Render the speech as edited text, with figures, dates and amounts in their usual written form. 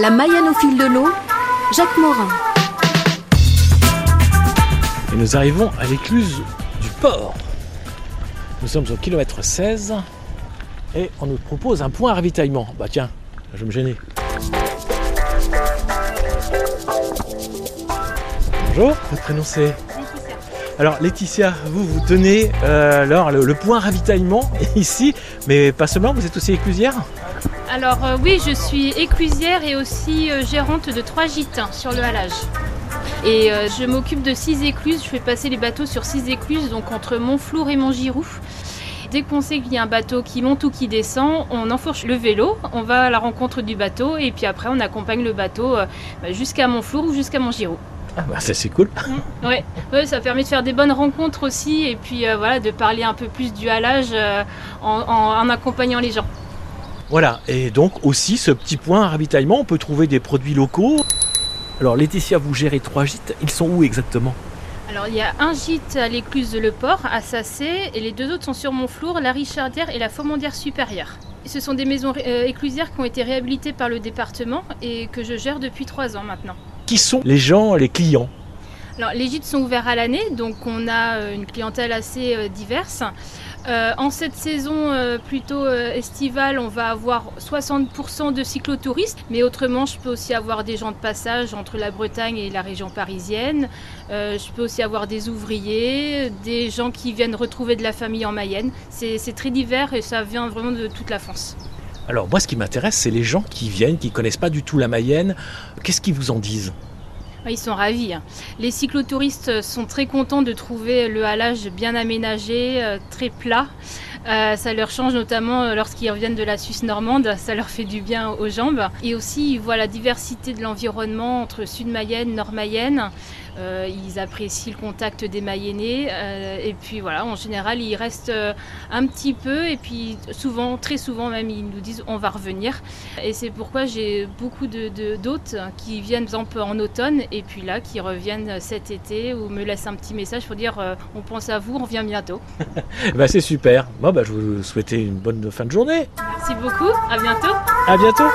La Mayenne au fil de l'eau, Jacques Morin. Et nous arrivons à l'écluse du Port. Nous sommes au kilomètre 16 et on nous propose un point à ravitaillement. Bah tiens, je vais me gêner. Bonjour, votre prénom c'est ? Laetitia. Alors Laetitia, vous tenez alors, le point ravitaillement ici, mais pas seulement, vous êtes aussi éclusière ? Alors oui, je suis éclusière et aussi gérante de 3 gîtes sur le halage. Et je m'occupe de 6 écluses, je fais passer les bateaux sur 6 écluses, donc entre Montflours et Mont Giroux. Dès qu'on sait qu'il y a un bateau qui monte ou qui descend, on enfourche le vélo, on va à la rencontre du bateau et puis après on accompagne le bateau jusqu'à Montflours ou jusqu'à Mont Giroux. Ah bah ça c'est cool. Ouais, ça permet de faire des bonnes rencontres aussi et puis voilà, de parler un peu plus du halage en accompagnant les gens. Voilà, et donc aussi ce petit point à ravitaillement, on peut trouver des produits locaux. Alors Laetitia, vous gérez 3 gîtes, ils sont où exactement ? Alors il y a un gîte à l'écluse de Le Port, à Sassé, et les 2 autres sont sur Montflours, la Richardière et la Formandière supérieure. Ce sont des maisons éclusières qui ont été réhabilitées par le département et que je gère depuis 3 ans maintenant. Qui sont les gens, les clients ? Alors les gîtes sont ouverts à l'année, donc on a une clientèle assez diverse. En cette saison plutôt estivale, on va avoir 60% de cyclotouristes, mais autrement je peux aussi avoir des gens de passage entre la Bretagne et la région parisienne. Je peux aussi avoir des ouvriers, des gens qui viennent retrouver de la famille en Mayenne. C'est très divers et ça vient vraiment de toute la France. Alors moi ce qui m'intéresse, c'est les gens qui viennent, qui ne connaissent pas du tout la Mayenne. Qu'est-ce qu'ils vous en disent ? Ils sont ravis. Les cyclotouristes sont très contents de trouver le halage bien aménagé, très plat. Ça leur change notamment lorsqu'ils reviennent de la Suisse normande, ça leur fait du bien aux jambes. Et aussi, ils voient la diversité de l'environnement entre Sud-Mayenne, Nord-Mayenne. Ils apprécient le contact des Mayennais. Et puis voilà, en général, ils restent un petit peu. Et puis souvent, très souvent même, ils nous disent on va revenir. Et c'est pourquoi j'ai beaucoup d'hôtes qui viennent, par exemple, en automne. Et puis là, qui reviennent cet été ou me laissent un petit message pour dire on pense à vous, on revient bientôt. Bah, c'est super. Bon, bah, je vous souhaite une bonne fin de journée. Merci beaucoup, à bientôt. À bientôt.